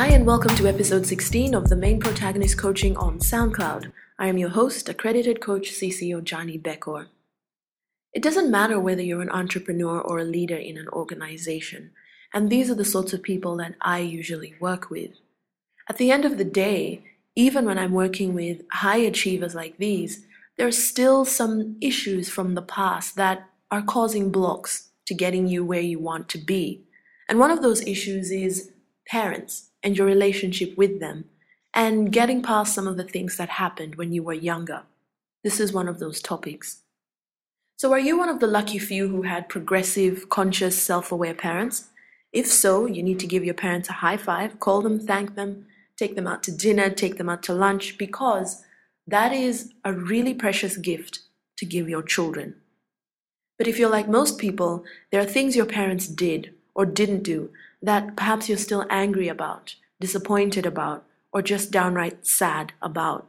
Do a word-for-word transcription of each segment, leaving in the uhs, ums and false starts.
Hi and welcome to episode sixteen of The Main Protagonist Coaching on SoundCloud. I am your host, accredited coach C C O Johnny Becker. It doesn't matter whether you're an entrepreneur or a leader in an organization, and these are the sorts of people that I usually work with. At the end of the day, even when I'm working with high achievers like these, there are still some issues from the past that are causing blocks to getting you where you want to be. And one of those issues is parents and your relationship with them, and getting past some of the things that happened when you were younger. This is one of those topics. So are you one of the lucky few who had progressive, conscious, self-aware parents? If so, you need to give your parents a high five, call them, thank them, take them out to dinner, take them out to lunch, because that is a really precious gift to give your children. But if you're like most people, there are things your parents did or didn't do that perhaps you're still angry about, disappointed about, or just downright sad about.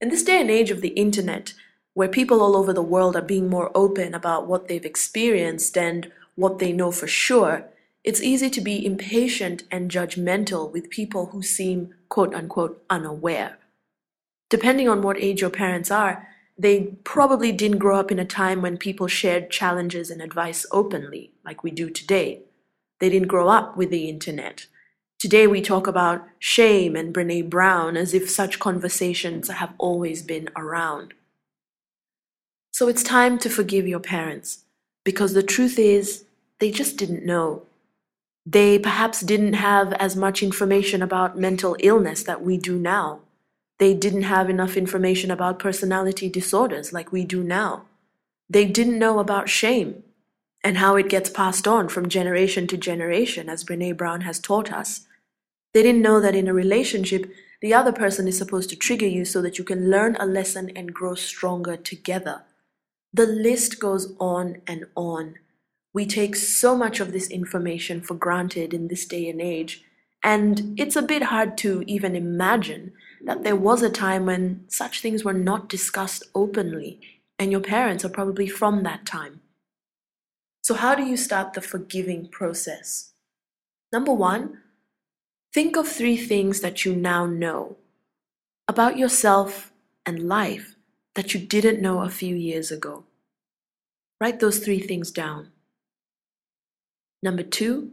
In this day and age of the internet, where people all over the world are being more open about what they've experienced and what they know for sure, it's easy to be impatient and judgmental with people who seem quote-unquote unaware. Depending on what age your parents are, they probably didn't grow up in a time when people shared challenges and advice openly, like we do today. They didn't grow up with the internet. Today we talk about shame and Brené Brown as if such conversations have always been around. So it's time to forgive your parents, because the truth is they just didn't know. They perhaps didn't have as much information about mental illness that we do now. They didn't have enough information about personality disorders like we do now. They didn't know about shame and how it gets passed on from generation to generation, as Brené Brown has taught us. They didn't know that in a relationship, the other person is supposed to trigger you so that you can learn a lesson and grow stronger together. The list goes on and on. We take so much of this information for granted in this day and age, and it's a bit hard to even imagine that there was a time when such things were not discussed openly, and your parents are probably from that time. So how do you start the forgiving process? Number one, think of three things that you now know about yourself and life that you didn't know a few years ago. Write those three things down. Number two,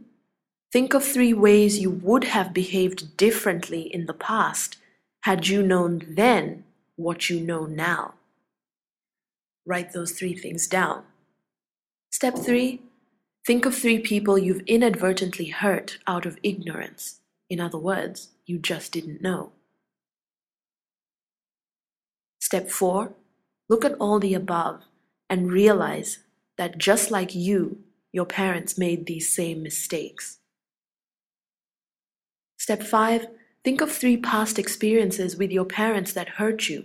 think of three ways you would have behaved differently in the past had you known then what you know now. Write those three things down. Step three, think of three people you've inadvertently hurt out of ignorance. In other words, you just didn't know. Step four, look at all the above and realize that just like you, your parents made these same mistakes. Step five, think of three past experiences with your parents that hurt you.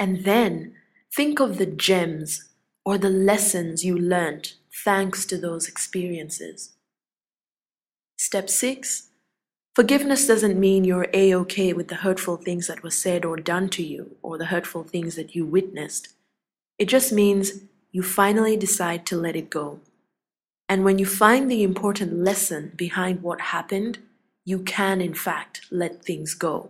And then think of the gems or the lessons you learned thanks to those experiences. Step six, forgiveness doesn't mean you're A-okay with the hurtful things that were said or done to you, or the hurtful things that you witnessed. It just means you finally decide to let it go. And when you find the important lesson behind what happened, you can in fact let things go.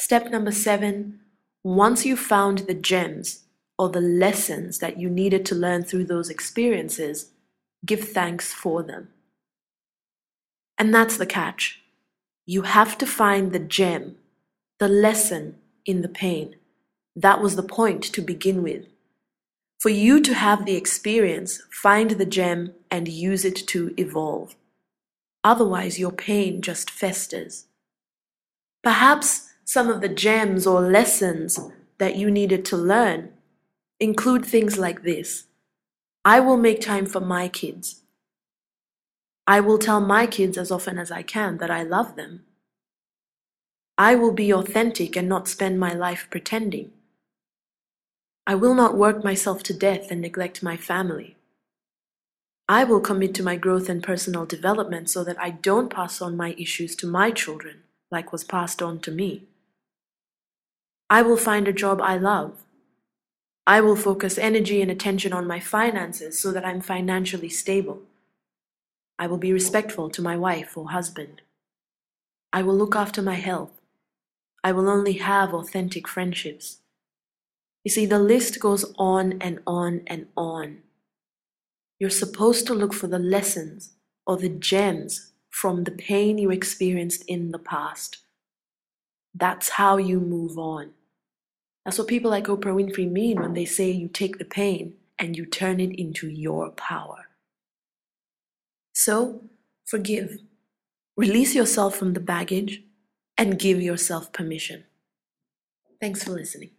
Step number seven, once you've found the gems, or the lessons that you needed to learn through those experiences, give thanks for them. And that's the catch. You have to find the gem, the lesson in the pain. That was the point to begin with. For you to have the experience, find the gem and use it to evolve. Otherwise, your pain just festers. Perhaps some of the gems or lessons that you needed to learn include things like this. I will make time for my kids. I will tell my kids as often as I can that I love them. I will be authentic and not spend my life pretending. I will not work myself to death and neglect my family. I will commit to my growth and personal development so that I don't pass on my issues to my children like was passed on to me. I will find a job I love. I will focus energy and attention on my finances so that I'm financially stable. I will be respectful to my wife or husband. I will look after my health. I will only have authentic friendships. You see, the list goes on and on and on. You're supposed to look for the lessons or the gems from the pain you experienced in the past. That's how you move on. That's what people like Oprah Winfrey mean when they say you take the pain and you turn it into your power. So, forgive. Release yourself from the baggage and give yourself permission. Thanks for listening.